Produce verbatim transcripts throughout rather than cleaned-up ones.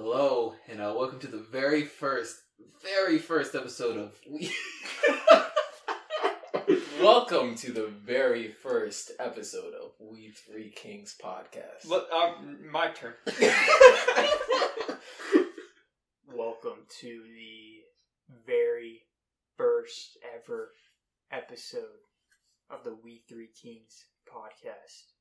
Hello, and uh, welcome to the very first, very first episode of We... Welcome to the very first episode of We Three Kings podcast. Look, uh, my turn. Welcome to the very first ever episode of the We Three Kings podcast.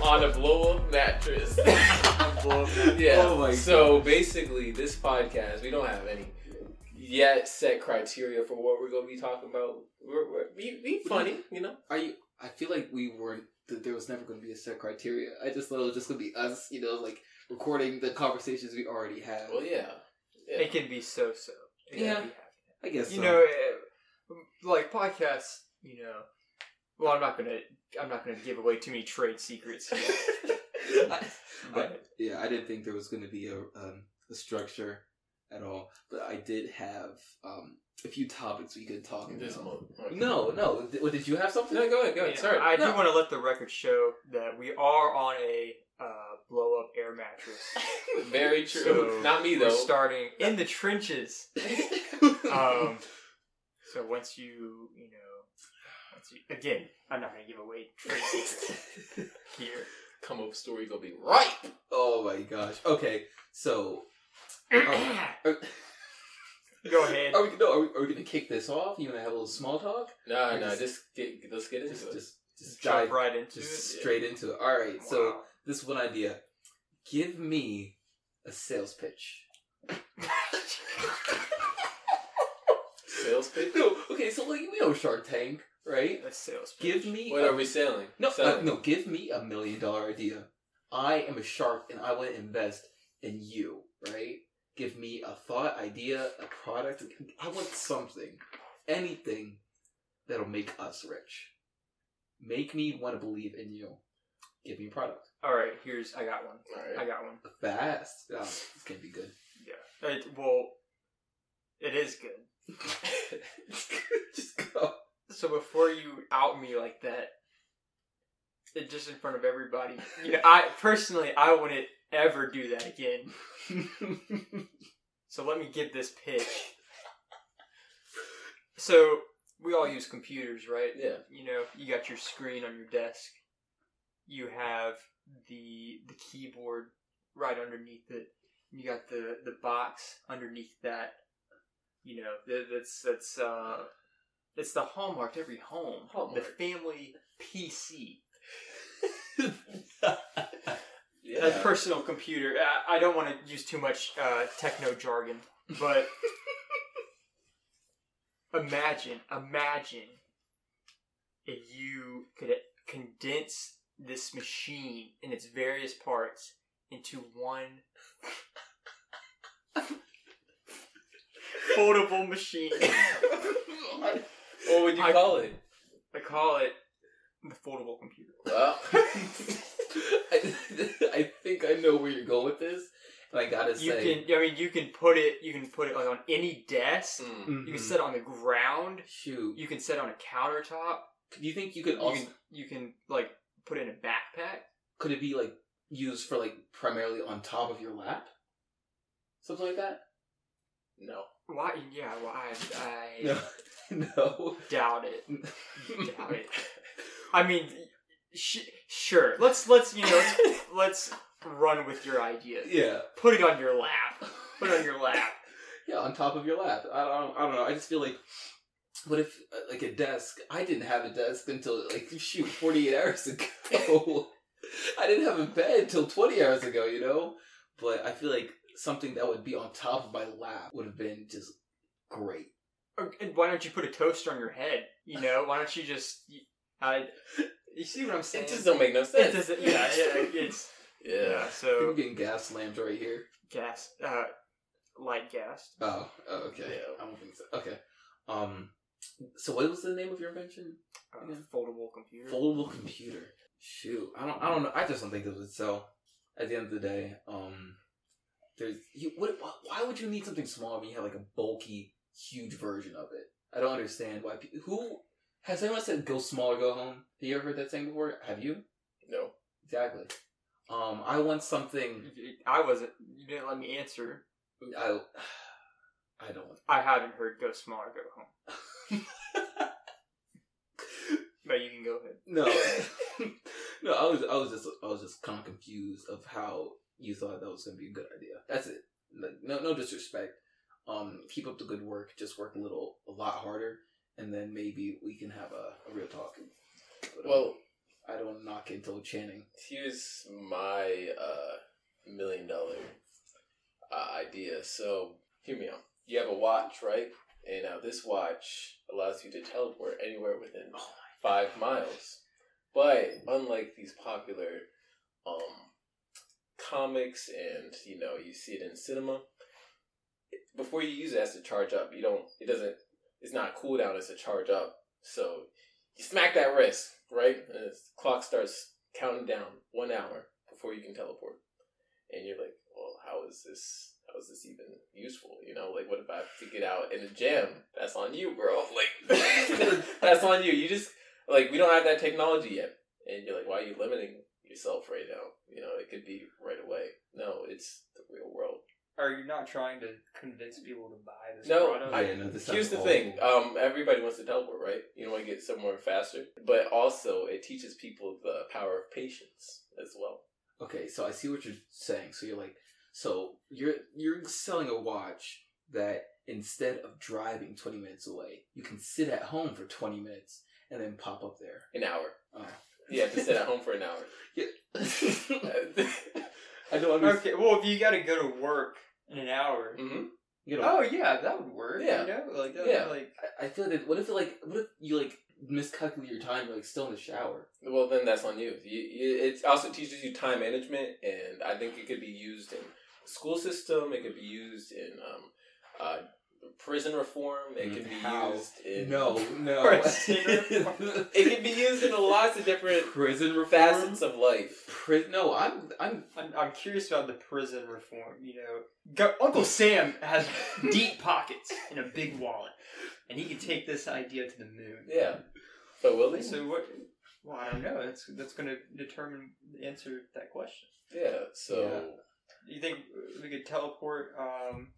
On a blow-up mattress. Yeah. Oh my so gosh. Basically, this podcast, we don't have any yet set criteria for what we're gonna be talking about. We're, we're be, be funny, you know. Are you? I feel like we weren't. There was never gonna be a set criteria. I just thought it was just gonna be us, you know, like recording the conversations we already have. Well, yeah. yeah. It can be so-so. It yeah. Be I guess you so. know, like podcasts, you know. Well, I'm not gonna. I'm not gonna give away too many trade secrets. I, but I, yeah, I didn't think there was gonna be a um, a structure at all. But I did have um, a few topics we could talk about. This month. No, no. Did, did you have something? No, go ahead. Go ahead. Yeah, sorry. I no. do want to let the record show that we are on a uh, blow up air mattress. Very true. So not me though. We're starting in the trenches. um. So once you you know. Again, I'm not going to give away trades here. Come up story going to be right. Oh my gosh. Okay, so... Uh, are, Go ahead. Are we, no, are we, are we going to kick this off? You want to have a little small talk? No, or no, just, just get, let's get into just, it. Just, just dive right into just it. Just straight yeah. into it. All right, wow. So this one idea. Give me a sales pitch. Sales pitch? No, okay, so like we know Shark Tank. Right? A sales pitch. Give me... What a, are we selling? No, selling. Uh, no. Give me a million dollar idea. I am a shark and I want to invest in you. Right? Give me a thought, idea, a product. I want something. Anything that'll make us rich. Make me want to believe in you. Give me a product. Alright, here's... I got one. Right. I got one. Fast. Oh, it's going to be good. Yeah. It, well, it is good. Just go. So before you out me like that, it just in front of everybody, you know, I personally, I wouldn't ever do that again. So let me give this pitch. So we all use computers, right? Yeah. You know, you got your screen on your desk. You have the the keyboard right underneath it. You got the, the box underneath that. You know, that's that's uh. It's the hallmark to every home. Hallmark. The family P C. Yeah. A personal computer. I, I don't want to use too much uh, techno jargon, but imagine, imagine if you could condense this machine in its various parts into one foldable machine. What would you I, call it? I call it the foldable computer. Well, I, I think I know where you're going with this. And I gotta you say, can, I mean, you can put it. You can put it like on any desk. Mm-hmm. You can set it on the ground. Shoot. You can set it on a countertop. Do you think you could also? You can, you can like put it in a backpack. Could it be like used for like primarily on top of your lap? Something like that. No. Why? Yeah. Why? Well, I. I no. No. Doubt it. Doubt it. I mean, sh- sure. Let's, let's you know, let's, let's run with your idea. Yeah. Put it on your lap. Put it on your lap. Yeah, on top of your lap. I don't, I don't know. I just feel like, what if, like, a desk? I didn't have a desk until, like, shoot, forty-eight hours ago. I didn't have a bed until twenty hours ago, you know? But I feel like something that would be on top of my lap would have been just great. And why don't you put a toaster on your head? You know, why don't you just? I, you see what I'm saying? It just don't make no sense. It doesn't. Yeah, yeah, it's yeah. yeah so we're getting gas slammed right here. Gas, uh, light gas. Oh, oh okay. Yeah. I don't think so. Okay. Um, So what was the name of your invention? Uh, foldable computer. Foldable computer. Shoot, I don't, I don't know. I just don't think this would sell. At the end of the day, um, there's you. What? Why would you need something small when you have like a bulky, huge version of it? I don't understand why. Pe- who has anyone said go small or go home? Have you ever heard that saying before? Have you? No. Exactly. Um, I want something. I wasn't. You didn't let me answer. I. I don't. I haven't heard go small or go home. But you can go ahead. No. No, I was, I was just, I was just kind of confused of how you thought that was going to be a good idea. That's it. Like, no, no disrespect. Um, keep up the good work. Just work a little, a lot harder, and then maybe we can have a, a real talk. But, well, um, I don't knock into Channing. Here's my uh, million dollar uh, idea. So hear me out. You have a watch, right? And now this watch allows you to teleport anywhere within oh five miles. But unlike these popular um, comics and, you know, you see it in cinema, it, before you use it, it has to charge up. You don't, it doesn't, it's not a cooldown, it's a charge up. So you smack that wrist, right? And the clock starts counting down one hour before you can teleport. And you're like, well, how is this, how is this even useful? You know, like, what if I have to get out in a jam? That's on you, bro. Like, that's on you. You just... Like, we don't have that technology yet. And you're like, why are you limiting yourself right now? You know, it could be right away. No, it's the real world. Are you not trying to convince people to buy this no, product? No, I didn't know this. Here's the thing. Um, everybody wants to teleport, right? You don't want to get somewhere faster. But also, it teaches people the power of patience as well. Okay, so I see what you're saying. So you're like, so you're you're selling a watch that instead of driving twenty minutes away, you can sit at home for twenty minutes. And then pop up there. An hour. Oh. Yeah, to sit at home for an hour. Yeah. I don't understand. Okay, well, if you gotta go to work in an hour. Mm-hmm. You gotta, oh, yeah, that would work. Yeah. You know? Like, that yeah. Would, like... I, I feel like, what if, like, what if you, like, miscalculate your time, you're, like, still in the shower? Well, then that's on you. you, you it also teaches you time management, and I think it could be used in the school system, it could be used in, um, uh, prison reform. It can be How? used in no, no. It can be used in lots of different prison reform? facets of life. Pri- no, I'm, I'm, I'm, I'm curious about the prison reform. You know, Go- Uncle Sam has deep pockets and a big wallet, and he can take this idea to the moon. Yeah, but will he? So what? Well, I don't know. That's that's going to determine the answer to that question. Yeah. So, yeah. You think we could teleport? Um,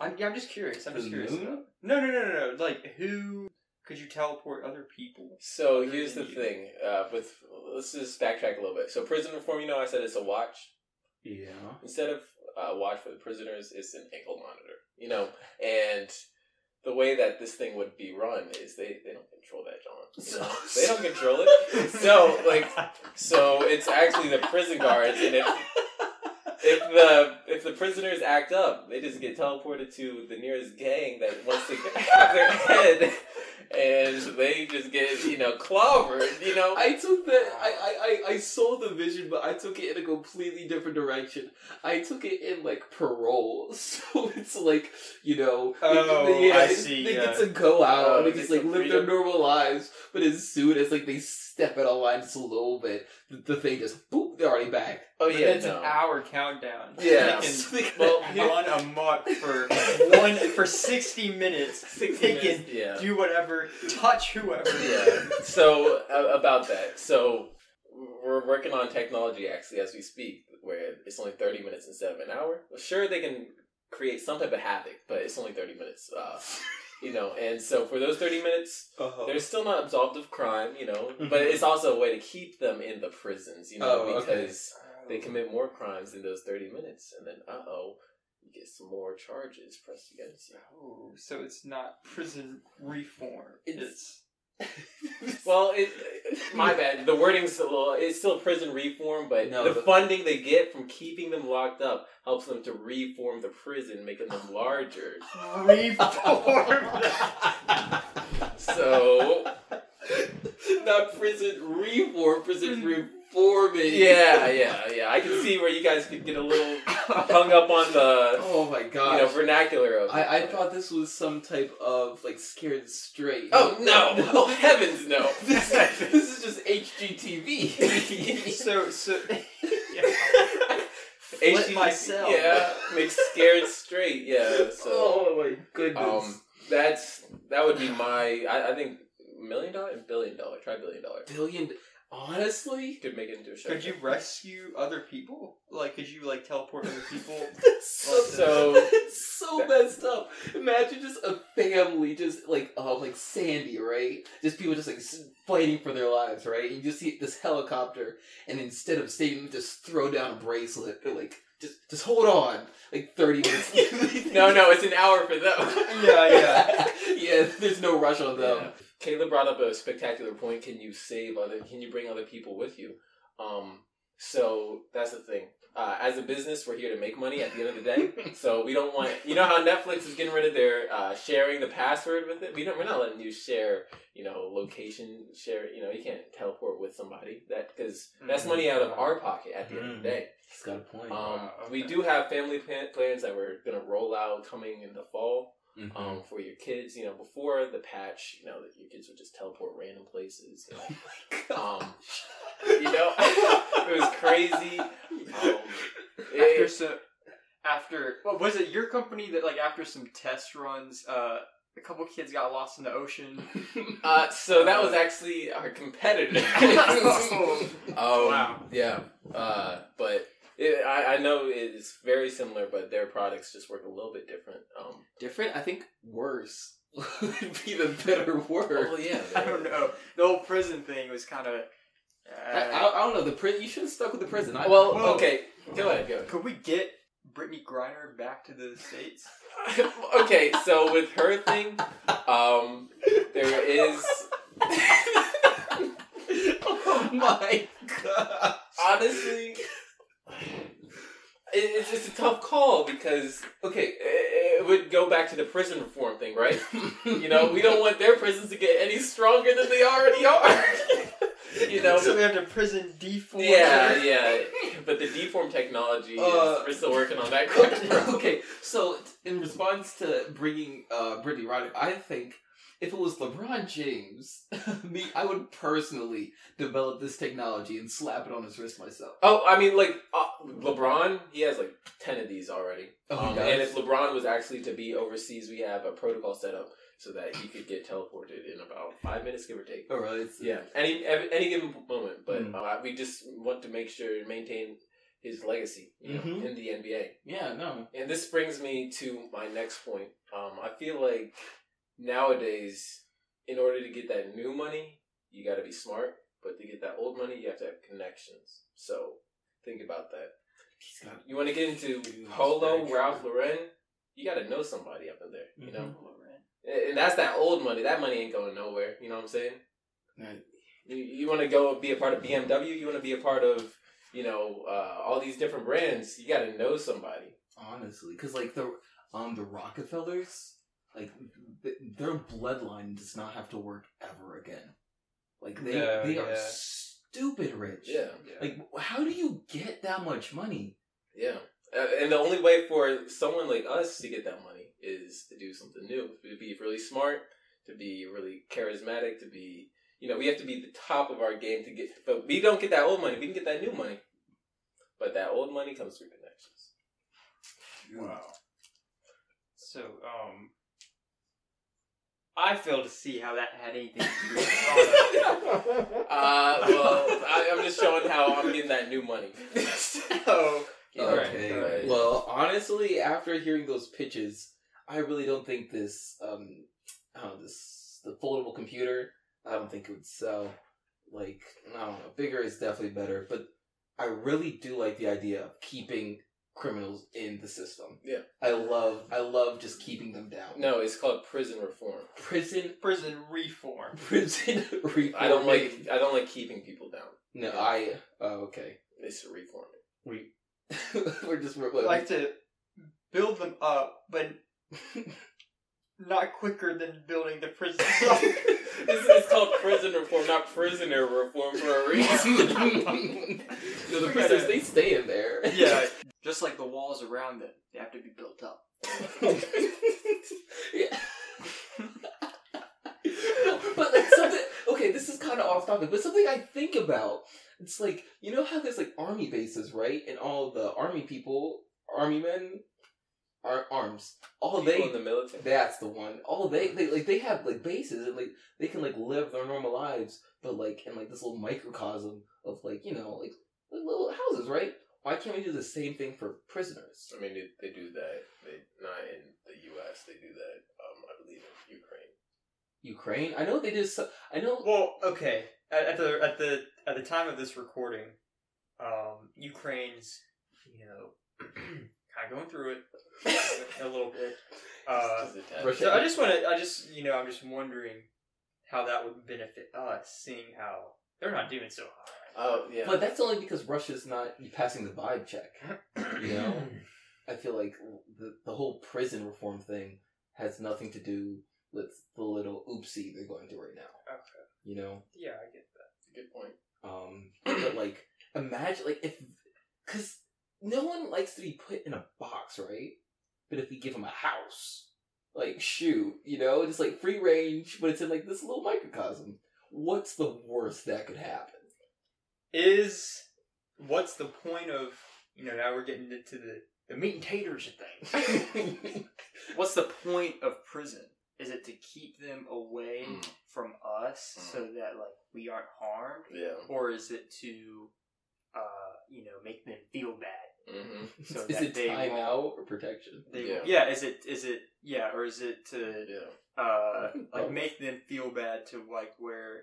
I'm, I'm just curious. I'm just curious. No, no, no, no, no. Like, who could you teleport other people? So here's the you? thing. Uh, with let's just backtrack a little bit. So prison reform, you know, I said it's a watch. Yeah. Instead of a uh, watch for the prisoners, it's an ankle monitor. You know, and the way that this thing would be run is they, they don't control that, John. You know? So, they don't control it. So like, so it's actually the prison guards, and if. If the if the prisoners act up, they just get teleported to the nearest gang that wants to have their head, and they just get, you know, clobbered. You know, I took the I, I, I saw the vision, but I took it in a completely different direction. I took it in like Parole, so it's like, you know, oh, they, yeah, I see, they yeah. get to go out oh, and they just like live freedom. their normal lives, but as soon as like they step out of line just a little bit, the, the thing just boop, they're already back. Oh yeah, it's no. an hour countdown. Yeah, so can, well, on a muck for one for sixty minutes. Sixty they minutes. Can yeah. do whatever, touch whoever. Yeah. So uh, about that. So we're working on technology actually as we speak, where it's only thirty minutes instead of an hour. Sure, they can create some type of havoc, but it's only thirty minutes. Uh, You know, and so for those thirty minutes, uh-huh. they're still not absolved of crime, you know, but it's also a way to keep them in the prisons, you know, oh, because okay. they commit more crimes in those thirty minutes, and then, uh-oh, you get some more charges pressed against you. Oh, so it's not prison reform. It's... it's... well, it, my bad, the wording's a little, it's still prison reform, but no, the but... funding they get from keeping them locked up helps them to reform the prison, making them larger. Reform. So, not prison reform, prison reforming. Yeah, yeah, yeah. I I can see where you guys could get a little hung up on the oh my god, you know, vernacular of it. I, I thought this was some type of like scared straight. Oh no! no. Oh heavens no! this, this is just H G T V. so so. Yeah. H G T V, myself. Yeah, make scared straight. Yeah. So. Oh my goodness. Um, that's that would be my. I, I think million dollar, billion dollar, try billion dollar, billion. Honestly, could make it into a show. Could you rescue other people? Like, could you like teleport other people? That's so, so that's so that, messed up. Imagine just a family, just like oh, um, like Sandy, right? Just people just like fighting for their lives, right? You just see this helicopter, and instead of saving them, just throw down a bracelet. They're like, just just hold on, like thirty minutes. no, no, it's an hour for them. yeah, yeah, yeah. There's no rush on them. Yeah. Caleb brought up a spectacular point. Can you save other? Can you bring other people with you? Um, so that's the thing. Uh, as a business, we're here to make money at the end of the day. So we don't want. You know how Netflix is getting rid of their uh, sharing the password with it. We don't. We're not letting you share. You know, location share. You know, you can't teleport with somebody. That because that's money out of our pocket at the mm. end of the day. That's got a point. Um, wow, okay. We do have family plans that we're gonna roll out coming in the fall. Mm-hmm. Um, for your kids, you know, before the patch, you know, that your kids would just teleport random places. You know? Oh my um, you know, it was crazy. Um, after it, so, after what was it? Your company that like after some test runs, uh, a couple kids got lost in the ocean. Uh, so that uh, was actually our competitor. oh um, wow! Yeah, uh, but. It, I, I know it's very similar, but their products just work a little bit different. Um, different? I think worse would be the better word. Well, yeah. I don't know. The whole prison thing was kind of... Uh, I, I, I don't know. The pri- You should have stuck with the prison. I, well, well, okay. Go ahead. Go ahead. Could we get Brittany Griner back to the States? Okay, so with her thing, um, there is... Oh my gosh. Honestly... It's just a tough call because, okay, it would go back to the prison reform thing, right? You know, we don't want their prisons to get any stronger than they already are. You know, so we have the prison deform. Yeah, yeah. But the deform technology, uh, is, we're still working on that. Okay, so in response to bringing uh, Brittany Roddick, I think if it was LeBron James, me, I would personally develop this technology and slap it on his wrist myself. Oh, I mean, like, uh, LeBron, he has, like, ten of these already. Oh, um, and if LeBron was actually to be overseas, we have a protocol set up so that he could get teleported in about five minutes, give or take. Oh, really? Yeah, any, every, any given moment. But mm-hmm. uh, we just want to make sure to maintain his legacy, you know, mm-hmm. in the N B A. Yeah, no. And this brings me to my next point. Um, I feel like... Nowadays, in order to get that new money, you got to be smart. But to get that old money, you have to have connections. So think about that. You want to get into Polo, Ralph Lauren? You got to know somebody up in there, you know. Mm-hmm. And that's that old money. That money ain't going nowhere. You know what I'm saying? Right. You, you want to go be a part of B M W? You want to be a part of, you know, uh, all these different brands? You got to know somebody. Honestly, because like the um the Rockefellers. Like, their bloodline does not have to work ever again. Like, they yeah, they yeah. are stupid rich. Yeah, yeah. Like, how do you get that much money? Yeah. Uh, and the only way for someone like us to get that money is to do something new. To be really smart, to be really charismatic, to be... You know, we have to be the top of our game to get... But we don't get that old money. We can get that new money. But that old money comes through connections. Wow. So, um... I fail to see how that had anything to do with it. Uh, well, I, I'm just showing how I'm getting that new money. So, yeah, okay. All right, all right. Well, honestly, after hearing those pitches, I really don't think this, um, I don't know, this, the foldable computer, I don't think it would sell. Like, I don't know, bigger is definitely better, but I really do like the idea of keeping criminals in the system. Yeah, I love, I love just keeping them down. No, it's called prison reform. Prison, prison reform. Prison reform. I don't like, I don't like keeping people down. No, I. Oh, okay. It's reforming. We, we're just we're, like to build them up, but not quicker than building the prison. It's, it's called prison reform, not prisoner reform, for a reason. No, the predators, they stay in there. Yeah, just like the walls around them, they have to be built up. Yeah. No, but like something, okay, this is kind of off topic, but something I think about, it's like, you know how there's like army bases, right? And all the army people, army men, Ar- arms. All people they in the military. That's the one. All they they like they have like bases and like they can like live their normal lives, but like in like this little microcosm of like, you know, like little houses, right? Why can't we do the same thing for prisoners? I mean, they, they do that. They not in the U S. They do that. Um, I believe in Ukraine. Ukraine? I know they did. So, I know. Well, okay. At, at the at the at the time of this recording, um, Ukraine's, you know, kind of going through it. A little bit. Uh, so I just want to. I just, you know, I'm just wondering how that would benefit us, seeing how they're not doing so hot. Oh yeah. But that's only because Russia's not passing the vibe check. You know, I feel like the the whole prison reform thing has nothing to do with the little oopsie they're going through right now. Okay. You know. Yeah, I get that. It's a good point. Um, but like, imagine like if, because no one likes to be put in a box, right? But if we give them a house, like, shoot, you know, just like free range, but it's in like this little microcosm. What's the worst that could happen? Is, what's the point of, you know, now we're getting into the, the meat and taters of things. What's the point of prison? Is it to keep them away mm. from us mm. so that, like, we aren't harmed? Yeah. Or is it to, uh, you know, make them feel bad? Mm-hmm. So is it time out or protection? They, yeah. yeah, is it is it yeah, or is it to yeah. uh like make them feel bad to like where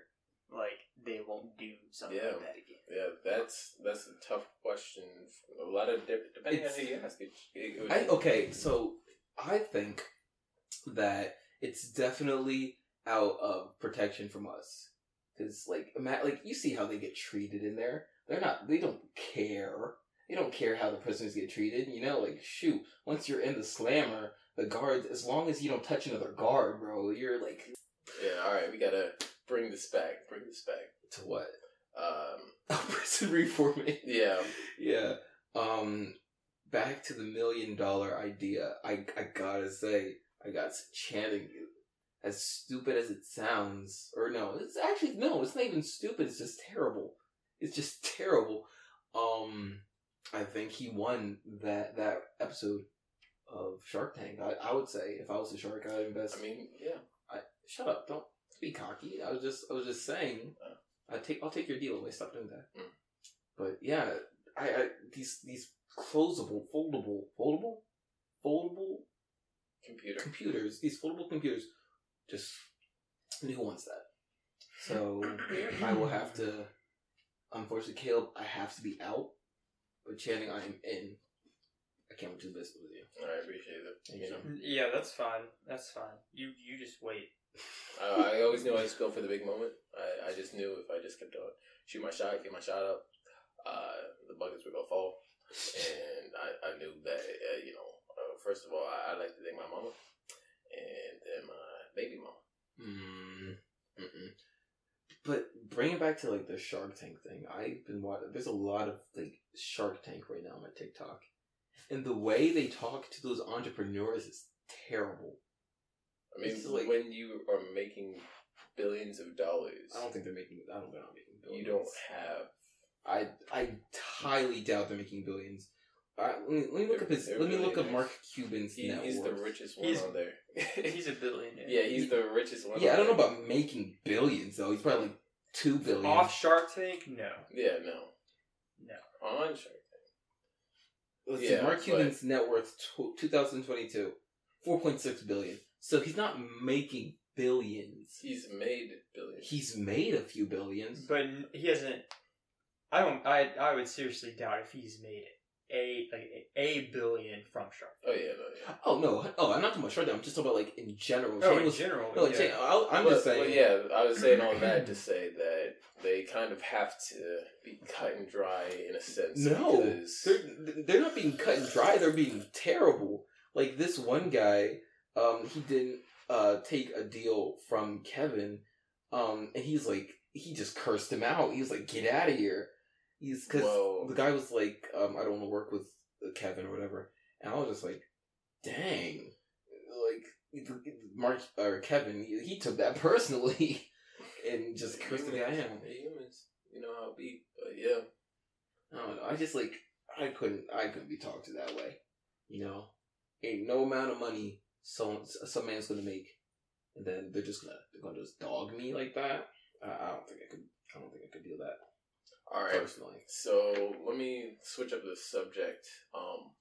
like they won't do something yeah. like that again? Yeah, that's that's a tough question. A lot of different depending it's, on who you ask. It, it would, I, okay, so I think that it's definitely out of protection from us because like like you see how they get treated in there. They're not. They don't care. They don't care how the prisoners get treated, you know, like, shoot, once you're in the slammer, the guards, as long as you don't touch another guard, bro, you're like... Yeah, alright, we gotta bring this back, bring this back. To what? Um... Prison reforming. Yeah. Yeah. Um, back to the million dollar idea, I, I gotta say, I got chanting, as stupid as it sounds, or no, it's actually, no, it's not even stupid, it's just terrible. It's just terrible. Um... I think he won that, that episode of Shark Tank. I, I would say if I was a shark, I'd invest. I mean, yeah. I, shut up! Don't be cocky. I was just I was just saying. I take I'll take your deal away. Stop doing that. Mm. But yeah, I, I these these closable, foldable, foldable, foldable computer computers. These foldable computers, just who wants that? So I will have to. Unfortunately, Caleb, I have to be out. But Channing, I am in. I can't wait to listen with you. I appreciate it. You know? Yeah, that's fine. That's fine. You you just wait. uh, I always knew I was built for the big moment. I, I just knew if I just kept on shoot my shot, get my shot up, uh, the buckets were gonna fall. And I, I knew that uh, you know, uh, first of all, I, I like to thank my mama and then my baby mama. Mm. Mm-mm. But bringing it back to like the Shark Tank thing, I've been watching. There's a lot of like Shark Tank right now on my TikTok, and the way they talk to those entrepreneurs is terrible. I mean, it's like, when you are making billions of dollars, I don't think they're making. I don't think I'm making billions. You don't have. I I highly doubt they're making billions. Right, let, me, let me look they're, up his. Let me look up Mark Cuban's he, net worth. He's the richest one he's, on there. He's a billionaire. Yeah, he's he, the richest one. Yeah, on I don't there. know about making billions though. He's probably like two billion. Off Shark Tank, no. Yeah, no, no. On Shark Tank. Let's yeah, see, Mark Cuban's but... net worth twenty twenty-two, four point six billion. So he's not making billions. He's made billions. He's made a few billions, but he hasn't. I don't. I I would seriously doubt if he's made it. A, like a billion from Shark Tank. Oh yeah, no, yeah. Oh no, oh I'm not talking about Shark Tank. I'm just talking about like in general. Oh, Jane in was, general. No, yeah. Jane, I, I'm but, just saying. Well, yeah, I was saying all that to say that they kind of have to be cut and dry in a sense. No, because... they're they're not being cut and dry. They're being terrible. Like this one guy, um, he didn't uh take a deal from Kevin, um, and he's like he just cursed him out. He was like, "Get out of here." He's because the guy was like, um, I don't want to work with Kevin or whatever, and I was just like, dang, like Mark or Kevin, he took that personally and just cursed me. I am humans, you know how it be, but yeah, I don't know. I just like I couldn't, I couldn't be talked to that way, you know. Ain't no amount of money some some man's gonna make, and then they're just gonna they're gonna just dog me like that. Uh, I don't think I could. I don't think I could do that. All right. Personally. So let me switch up the subject. Um,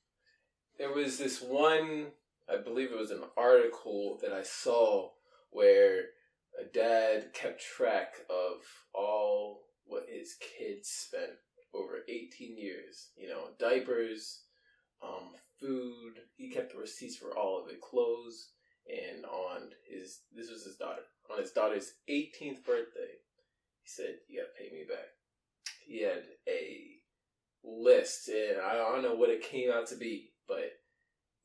there was this one, I believe it was an article that I saw where a dad kept track of all what his kids spent over eighteen years. You know, diapers, um, food. He kept the receipts for all of it, clothes, and on his. This was his daughter. On his daughter's eighteenth birthday, he said, "You gotta pay me back." He had a list, and I don't know what it came out to be, but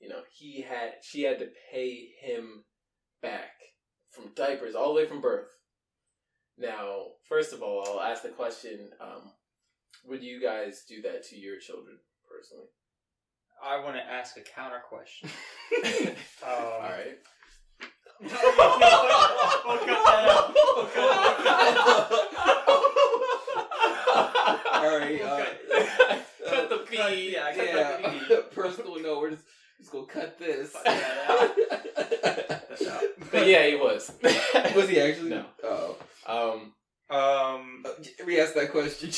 you know, he had she had to pay him back from diapers all the way from birth. Now, first of all, I'll ask the question: um, would you guys do that to your children personally? I want to ask a counter question. um, all right. I'll cut that out. I'll cut that out. All right, uh, cut, uh, cut the feed. Yeah, yeah. The personal note. We're just, just gonna cut this. But yeah, he was. Was he actually? No. Oh. Um. Um. Re-ask that question.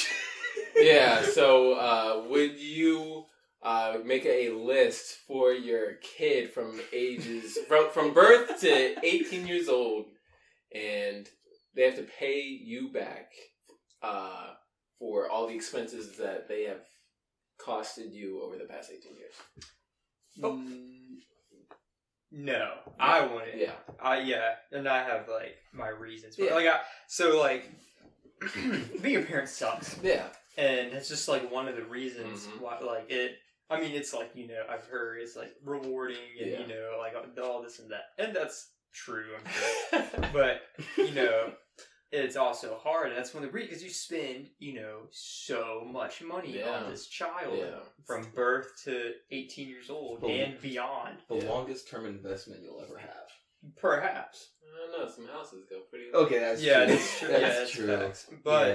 Yeah. So, uh, would you uh, make a list for your kid from ages from from birth to eighteen years old, and they have to pay you back? Uh. For all the expenses that they have costed you over the past eighteen years. Oh. Mm, no, I wouldn't. Yeah, I yeah, and I have like my reasons. For yeah. Like I, so like being a parent sucks. Yeah, and it's just like one of the reasons mm-hmm. why like it. I mean, it's like you know I've heard it's like rewarding and yeah. you know like all this and that, and that's true. I'm sure. But you know. It's also hard, and that's one of the reasons, because you spend, you know, so much money yeah. on this child yeah. from birth to eighteen years old the, and beyond. The yeah. longest term investment you'll ever have. Perhaps. I don't know, some houses go pretty long. Okay, that's yeah, true. That's true. That's, yeah, that's true. Facts. But,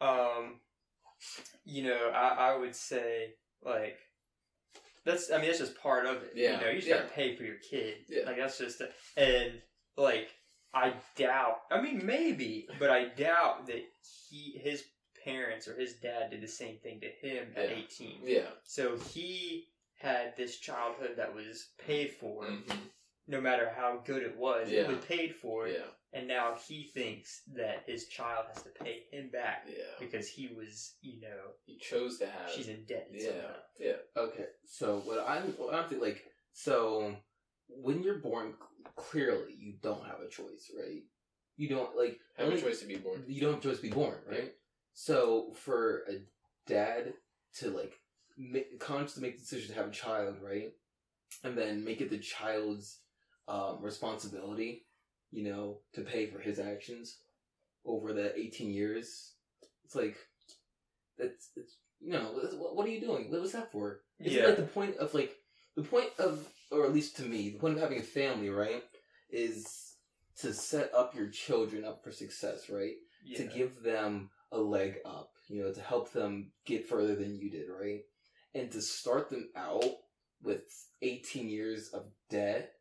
yeah. um, you know, I, I would say, like, that's, I mean, that's just part of it. Yeah. You know, you just yeah. gotta pay for your kid. Yeah. Like, that's just, a, and, like, I doubt, I mean, maybe, but I doubt that he, his parents or his dad did the same thing to him at yeah. eighteen. Yeah. So he had this childhood that was paid for, mm-hmm. no matter how good it was, yeah. it was paid for, yeah. and now he thinks that his child has to pay him back yeah. because he was, you know... He chose to have... She's indebted yeah. somehow. Yeah. Okay, so what I'm, what I'm thinking, like, so... When you're born, clearly you don't have a choice, right? You don't like have only, a choice to be born. You don't have a choice to be born, right? Yeah. So for a dad to like make, consciously make the decision to have a child, right, and then make it the child's um, responsibility, you know, to pay for his actions over the eighteen years, it's like that's it's you know what are you doing? What was that for? Isn't yeah. like the point of like the point of or at least to me, the point of having a family, right, is to set up your children up for success, right? Yeah. To give them a leg up, you know, to help them get further than you did, right? And to start them out with eighteen years of debt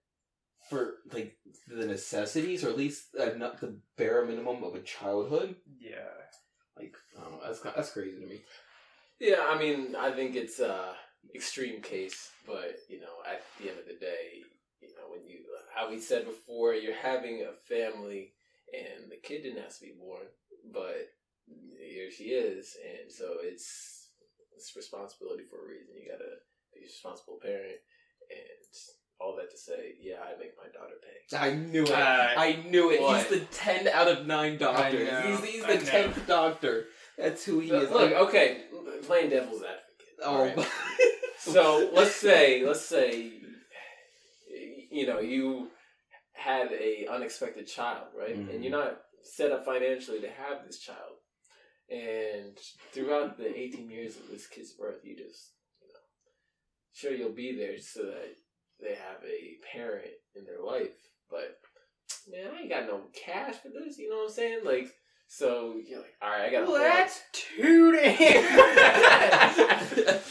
for, like, the necessities, or at least uh, not the bare minimum of a childhood. Yeah. Like, I don't know, that's, that's crazy to me. Yeah, I mean, I think it's, uh... extreme case, but you know, at the end of the day, you know, when you, how we said before, you're having a family, and the kid didn't have to be born, but here she is, and so it's it's responsibility for a reason. You gotta be a responsible parent, and all that to say, yeah, I make my daughter pay. I knew it. Uh, I knew it. What? He's the ten out of nine doctors. He's, he's the tenth doctor. That's who he no, is. Look, okay, playing devil's advocate. Oh, right. So let's say, let's say, you know, you had a unexpected child, right? Mm-hmm. And you're not set up financially to have this child. And throughout the eighteen years of this kid's birth, you just, you know, sure, you'll be there so that they have a parent in their life. But, man, I ain't got no cash for this, you know what I'm saying? Like, so you're like, all right, I got to. Well, that's too damn.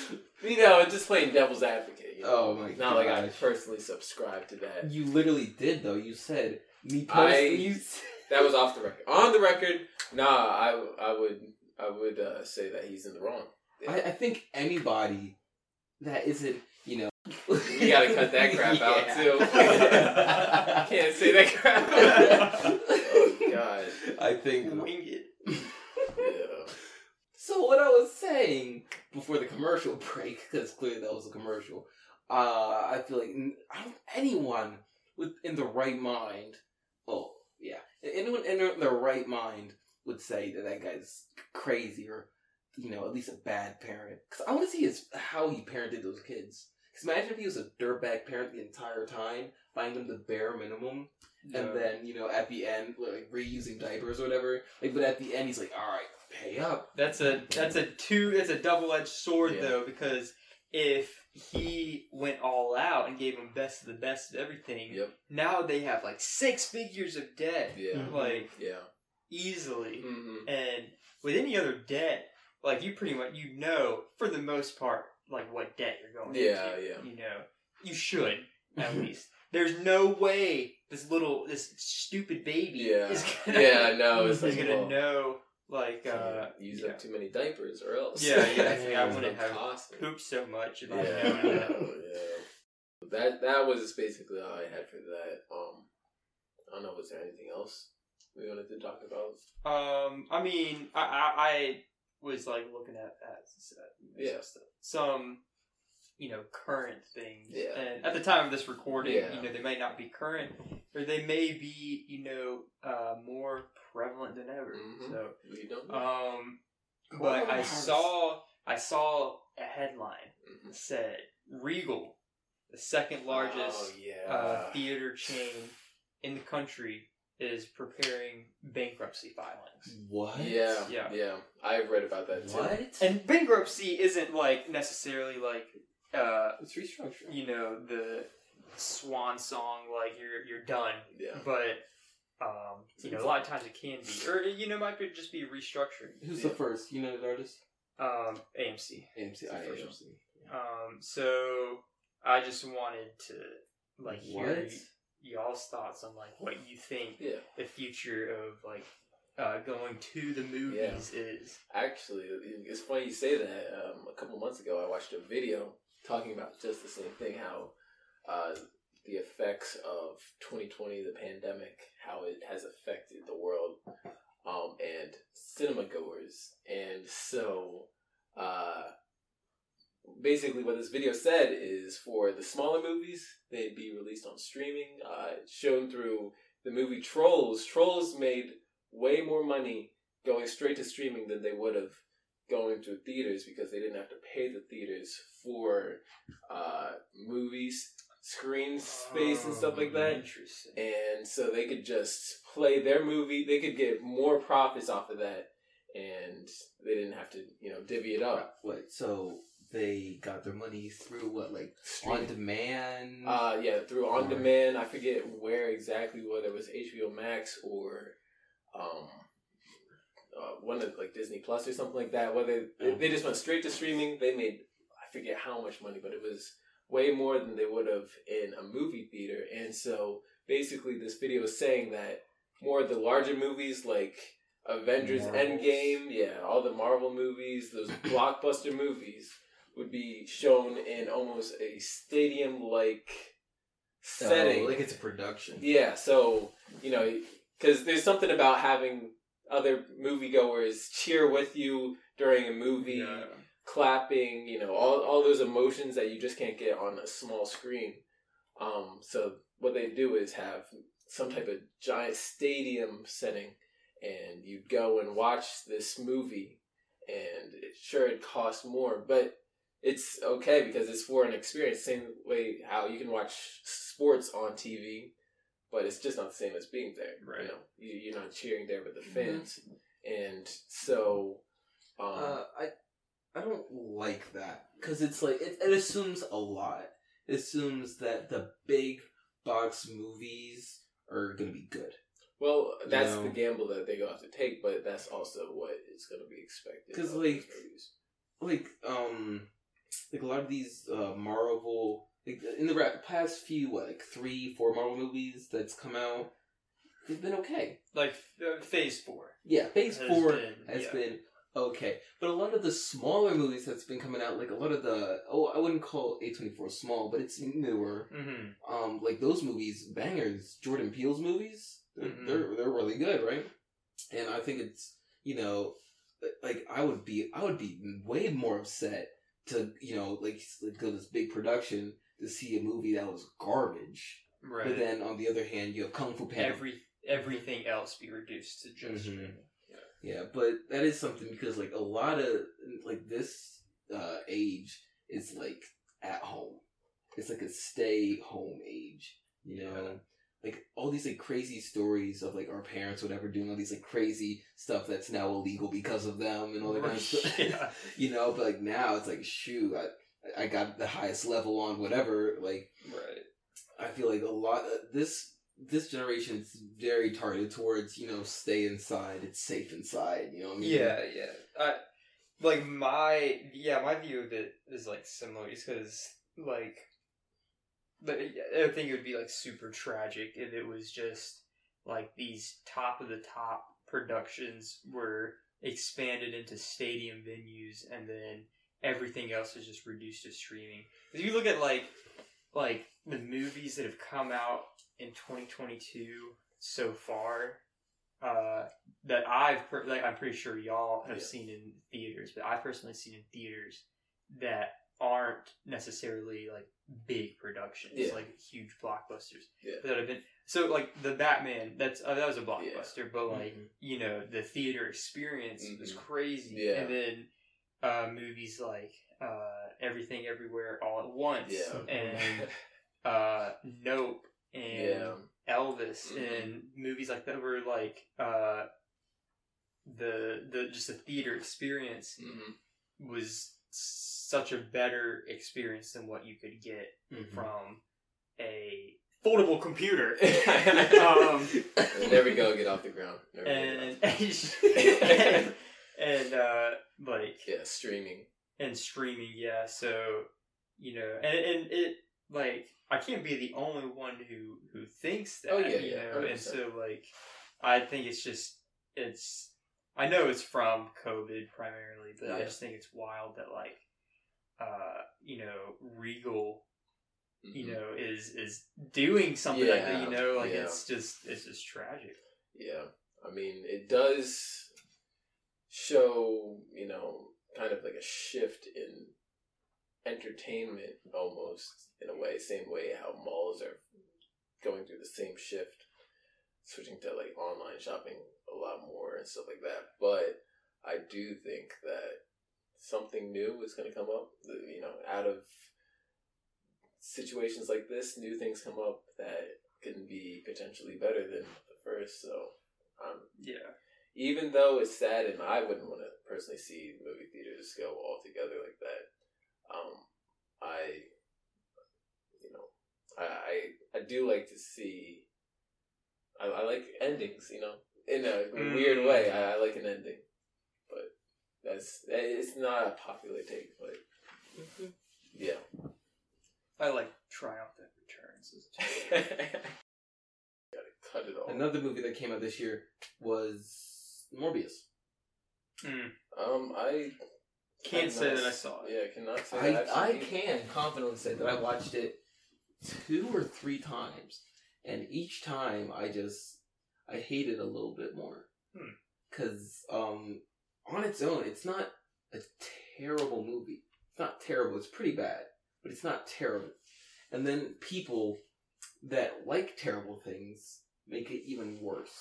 You know, just playing devil's advocate. You know? Oh, my God. Not gosh. Like I personally subscribe to that. You literally did, though. You said, me personally. That was off the record. On the record, nah, I, I would I would uh, say that he's in the wrong. Yeah. I, I think anybody that isn't, you know. We got to cut that crap yeah. out, too. Can't say that crap out. Oh, God. I think. Wing it. Yeah. So what I was saying before the commercial break, because clearly that was a commercial, uh, I feel like I don't, anyone with in the right mind, oh, yeah. Anyone in their right mind would say that that guy's crazy or, you know, at least a bad parent. Because I want to see his how he parented those kids. Because imagine if he was a dirtbag parent the entire time, buying them the bare minimum, yeah. and then, you know, at the end, like, reusing diapers or whatever. Like, but at the end, he's like, all right, pay up. That's a that's a two. It's a double-edged sword, yeah. though, because if he went all out and gave him best of the best of everything, yep. now they have like six figures of debt, yeah. like yeah. easily. Mm-hmm. And with any other debt, like you pretty much you know for the most part like what debt you're going yeah, into. Yeah, yeah. You know, you should at least. There's no way this little this stupid baby yeah. is gonna yeah no is like, gonna well, know like uh, use up know. too many diapers or else. Yeah, yeah. I think I wouldn't have costly. pooped so much. If yeah. I had no, yeah. That that was basically all I had for that. Um, I don't know. Was there anything else we wanted to talk about? Um, I mean, I I, I was like looking at at uh, yeah. stuff, some you know current things, yeah. and at the time of this recording, yeah. you know they may not be current, or they may be you know uh, more prevalent than ever. Mm-hmm. So, we don't know. um, but oh, I saw I saw a headline mm-hmm. that said Regal, the second largest oh, yeah. uh, theater chain in the country, is preparing bankruptcy filings. What? Yeah, yeah, yeah. I've read about that too. What? And bankruptcy isn't like necessarily like uh, it's restructuring. You know the swan song, like you're you're done. Yeah, but. Um, you know, a lot of times it can be, or you know, might be just be restructuring. Who's yeah. the first United Artists? Um, A M C. A M C. A M C. Yeah. Um, so I just wanted to like what? hear y- y'all's thoughts on like what you think yeah. the future of like uh, going to the movies yeah. is. Actually, it's funny you say that. Um, a couple months ago, I watched a video talking about just the same thing. How. Uh, the effects of twenty twenty, the pandemic, how it has affected the world um, and cinema goers. And so uh, basically what this video said is for the smaller movies, they'd be released on streaming, uh, shown through the movie Trolls. Trolls made way more money going straight to streaming than they would have going to theaters because they didn't have to pay the theaters for uh, movies. Screen space oh, and stuff like that, interesting. And so they could just play their movie. They could get more profits off of that, and they didn't have to, you know, divvy it up. What? So they got their money through what, like on demand? Uh, yeah, through on demand. I forget where exactly, whether it was H B O Max or um, uh, one of like Disney Plus or something like that. Whether they, they just went straight to streaming, they made I forget how much money, but it was way more than they would have in a movie theater. And so basically this video is saying that more of the larger movies like Avengers Marvels. Endgame, yeah, all the Marvel movies, those blockbuster movies would be shown in almost a stadium-like setting. Oh, like it's a production. Yeah, so, you know, because there's something about having other moviegoers cheer with you during a movie. Yeah. Clapping, you know, all all those emotions that you just can't get on a small screen. Um, so what they do is have some type of giant stadium setting, and you go and watch this movie, and it, sure, it costs more, but it's okay because it's for an experience. Same way how you can watch sports on T V, but it's just not the same as being there. Right. You know, you, you're not cheering there with the fans. Mm-hmm. And so Um, uh, I I don't like that because it's like it, it assumes a lot. It assumes that the big box movies are gonna be good. Well, that's you know? the gamble that they gonna have to take, but that's also what is gonna be expected. Because like, like um, like a lot of these uh, Marvel, like in the past few what, like three, four Marvel movies that's come out, they've been okay. Like uh, Phase Four. Yeah, Phase has Four been, has yeah. been. Okay, but a lot of the smaller movies that's been coming out, like a lot of the, oh, I wouldn't call A twenty-four small, but it's newer. Mm-hmm. Um, like those movies, bangers, Jordan Peele's movies, they're, mm-hmm. they're they're really good, right? And I think it's, you know, like I would be, I would be way more upset to, you know, like go to this big production to see a movie that was garbage. Right. But then on the other hand, you have Kung Fu Panda. Every everything else be reduced to just. Mm-hmm. Yeah, but that is something because, like, a lot of, like, this uh, age is, like, at home. It's, like, a stay-home age, you know? Yeah. Like, all these, like, crazy stories of, like, our parents, whatever, doing all these, like, crazy stuff that's now illegal because of them and all that kind of stuff. Yeah. You know? But, like, now it's like, shoot, I, I got the highest level on whatever. Like, right. I feel like a lot of this... This generation's very targeted towards, you know, stay inside, it's safe inside, you know what I mean? Yeah, yeah. I, like, my, yeah, my view of it is, like, similar, just because, like, but I think it would be, like, super tragic if it was just, like, these top-of-the-top productions were expanded into stadium venues, and then everything else was just reduced to streaming. Because you look at, like, like, the movies that have come out in twenty twenty-two so far, uh, that I've per- like I'm pretty sure y'all have yeah. seen in theaters, but I've personally seen in theaters that aren't necessarily like big productions, yeah. like huge blockbusters yeah. that have been. So like the Batman, that's uh, that was a blockbuster, yeah. but like mm-hmm. you know the theater experience mm-hmm. was crazy, yeah. and then uh, movies like uh, Everything Everywhere All at Once yeah. and uh, Nope. And yeah. Elvis and movies like that were like uh, the the just the theater experience mm-hmm. was such a better experience than what you could get mm-hmm. from a foldable computer. um, there we go, get off the ground. There and and, and uh, like yeah, streaming and streaming. Yeah, so you know, and and it. Like, I can't be the only one who, who thinks that, oh, yeah, you know? Yeah, and so, like, I think it's just, it's, I know it's from COVID primarily, but yeah. I just think it's wild that, like, uh, you know, Regal, mm-hmm. you know, is is doing something yeah. like that, you know? Like, yeah. it's just, it's just tragic. Yeah. I mean, it does show, you know, kind of like a shift in entertainment almost in a way, same way how malls are going through the same shift, switching to like online shopping a lot more and stuff like that. But I do think that something new is going to come up, you know, out of situations like this, new things come up that can be potentially better than the first. So, um, yeah. Even though it's sad and I wouldn't want to personally see movie theaters go all together like that, Um, I, you know, I, I, I do like to see, I, I like endings, you know, in a mm. weird way. I, I like an ending, but that's, it's not a popular take, but mm-hmm. yeah. I like Triumphant Returns. Gotta cut it off. Another movie that came out this year was Morbius. Mm. Um, I... Can't I'm say not, that I saw it. Yeah, cannot say I, that. I, I can confidently say that I watched it two or three times, and each time I just I hate it a little bit more. Because hmm. um, on its own, it's not a terrible movie. It's not terrible. It's pretty bad, but it's not terrible. And then people that like terrible things make it even worse.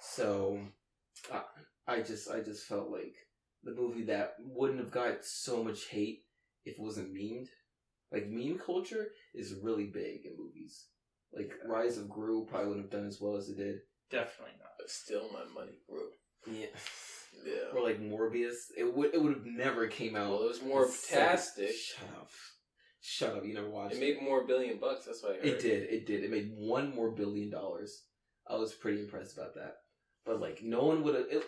So I, I just I just felt like. The movie that wouldn't have got so much hate if it wasn't memed. Like, meme culture is really big in movies. Like, yeah. Rise of Gru probably wouldn't have done as well as it did. Definitely not. But still, my money grew. Yeah. Yeah. Or, like, like Morbius, it would it would have never came out. Well, it was Morb-tastic. Shut up. Shut up, you never watched it. It made more billion bucks, that's what I heard. It did, it did. It made one more billion dollars. I was pretty impressed about that. But, like, no one would have... It,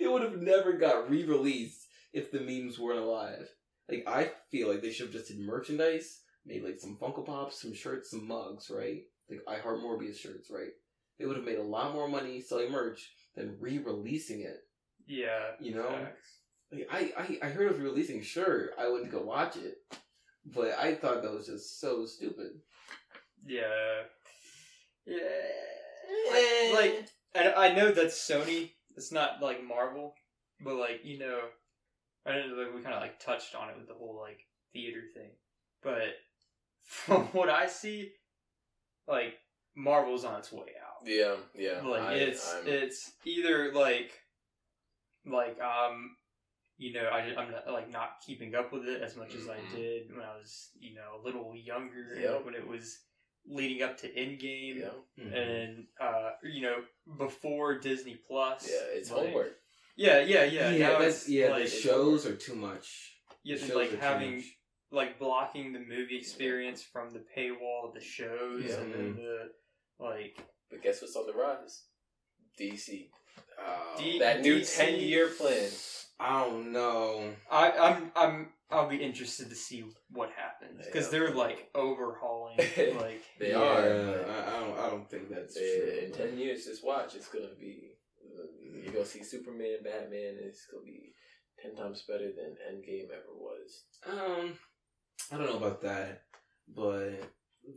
it would have never got re-released if the memes weren't alive. Like, I feel like they should have just did merchandise, made, like, some Funko Pops, some shirts, some mugs, right? Like, I Heart Morbius shirts, right? They would have made a lot more money selling merch than re-releasing it. Yeah. You know? Facts. Like, I, I, I heard it was releasing, sure, I wouldn't go watch it, but I thought that was just so stupid. Yeah. Yeah. I, like, I, I know that's Sony, it's not, like, Marvel, but, like, you know, I don't know, like, we kind of, like, touched on it with the whole, like, theater thing, but from what I see, like, Marvel's on its way out. Yeah, yeah. Like, I, it's, I'm... it's either, like, like, um... You know, I, I'm not, like, not keeping up with it as much as I did when I was, you know, a little younger. Yep. You know, when it was leading up to Endgame. Yep. Mm-hmm. And, uh, you know, before Disney Plus. Yeah, it's like, homework. Yeah, yeah, yeah. Yeah, that's, yeah like, the shows are too much. Yeah, like having, like, blocking the movie experience yeah. from the paywall of the shows yeah. and then the, like... But guess what's on the rise? D C. Uh, D- that new ten-year plan. I don't know. I, I'm I'm I'll be interested to see what happens because yeah. they're like overhauling. Like they yeah, are. I, I don't I don't think that's they, true. In ten years, just watch. It's gonna be you're gonna see Superman, Batman. And it's gonna be ten times better than Endgame ever was. Um, I don't know about that, but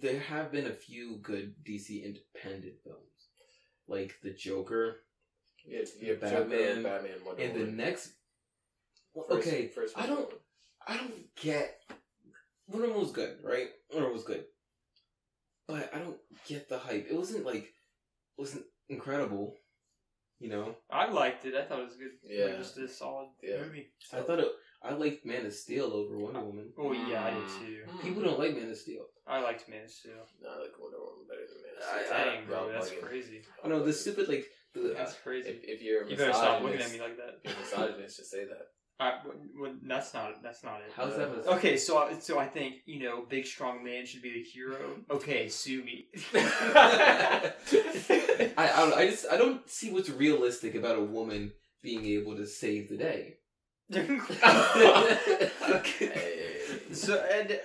there have been a few good D C independent films, like The Joker. Yeah, yeah, Batman, Batman, Batman Wonder and Woman. The next. Well, first, okay, first I don't, I don't get. Wonder Woman was good, right? Wonder Woman was good, but I don't get the hype. It wasn't like, it wasn't incredible, you know. I liked it. I thought it was good. Yeah, like, just a solid yeah. movie. So. I thought it. I liked Man of Steel over Wonder Woman. Oh yeah, I did too. People don't like Man of Steel. I liked Man of Steel. No, I like Wonder Woman better than Man of Steel. Dang, bro, that's like crazy. I know the stupid like. The, that's crazy. If, if you're a misogynist, you better stop looking at me like that. If you're a misogynist, just say that. I, well, that's not that's not it. How's that? Okay, so so I think you know, big strong man should be the hero. Okay, sue me. I I, don't, I just I don't see what's realistic about a woman being able to save the day. Okay. So and uh,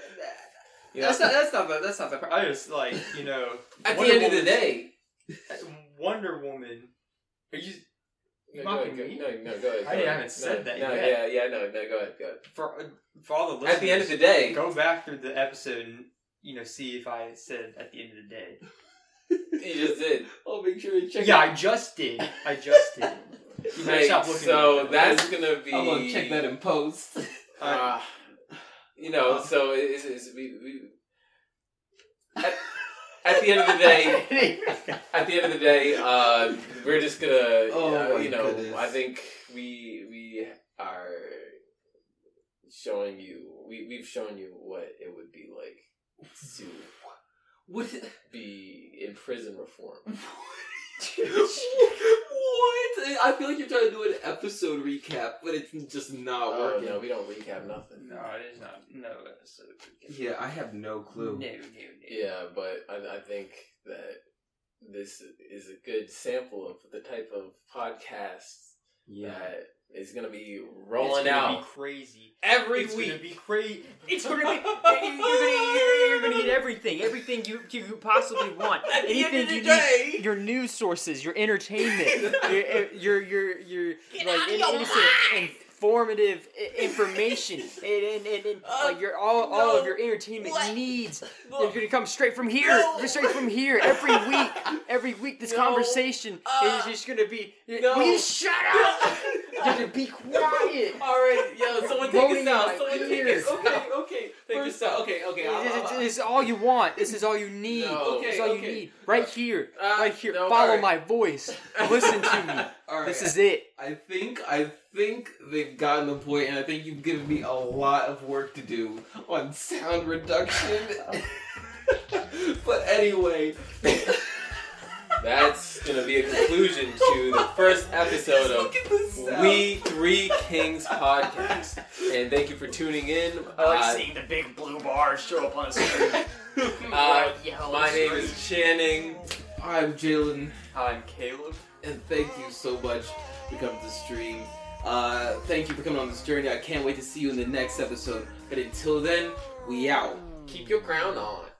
yeah. that's not that's not the, that's not the. I just like you know at the end of the day. Wonder Woman, are you no, mocking go ahead, me? Go, no, no, go ahead. Go I haven't ahead. said no, that no, yet. Yeah, yeah, no, no, go ahead, go ahead. For, for all the listeners, at the end of the day, go back through the episode and you know see if I said at the end of the day. You just did. I'll make sure you check. Yeah, it. I just did. I just did. You better stop looking. So at that's gonna be. I'm gonna check that in post. Uh, you know, uh, so it's, it's we. we I, At the end of the day, at the end of the day, uh, we're just gonna, oh uh, you know, goodness. I think we we are showing you, we we've shown you what it would be like to what? be in prison reform. What? I feel like you're trying to do an episode recap, but it's just not working. Oh, no, we don't recap nothing. No, it is not. No episode recap. Yeah, I have no clue. No, no, no. Yeah, but I, I think that this is a good sample of the type of podcast yeah. that is going to be rolling it's gonna out. It's going to be crazy. Every it's week. It's going to be crazy. It's going to be... You're going to need everything. Everything you, you could possibly want. Anything you day. need. Your news sources, your entertainment, your, your, your, your like, in, your informative information, and, and, and, and uh, like, your, all, no. all of your entertainment what? needs. No. You're going to come straight from here. No. You're straight from here. Every week. Every week, this no. conversation uh, is just going to be... No. Will you shut up? Just be quiet. All right, yo, someone take us out. Someone take us out. Okay, okay. Take us out. Okay, okay. This is all you want. This is all you need. No, okay, this is all okay. you need. Right here. Uh, right here. No, Follow right. my voice. Listen to me. All right. This is it. I think, I think they've gotten the point, and I think you've given me a lot of work to do on sound reduction. But anyway... that's going to be a conclusion to the first episode of We Three Kings podcast. And thank you for tuning in. I like uh, seeing the big blue bars show up on a screen. uh, my name is Channing. I'm Jalen. I'm Caleb. And thank you so much for coming to the stream. Uh, thank you for coming on this journey. I can't wait to see you in the next episode. But until then, we out. Keep your crown on.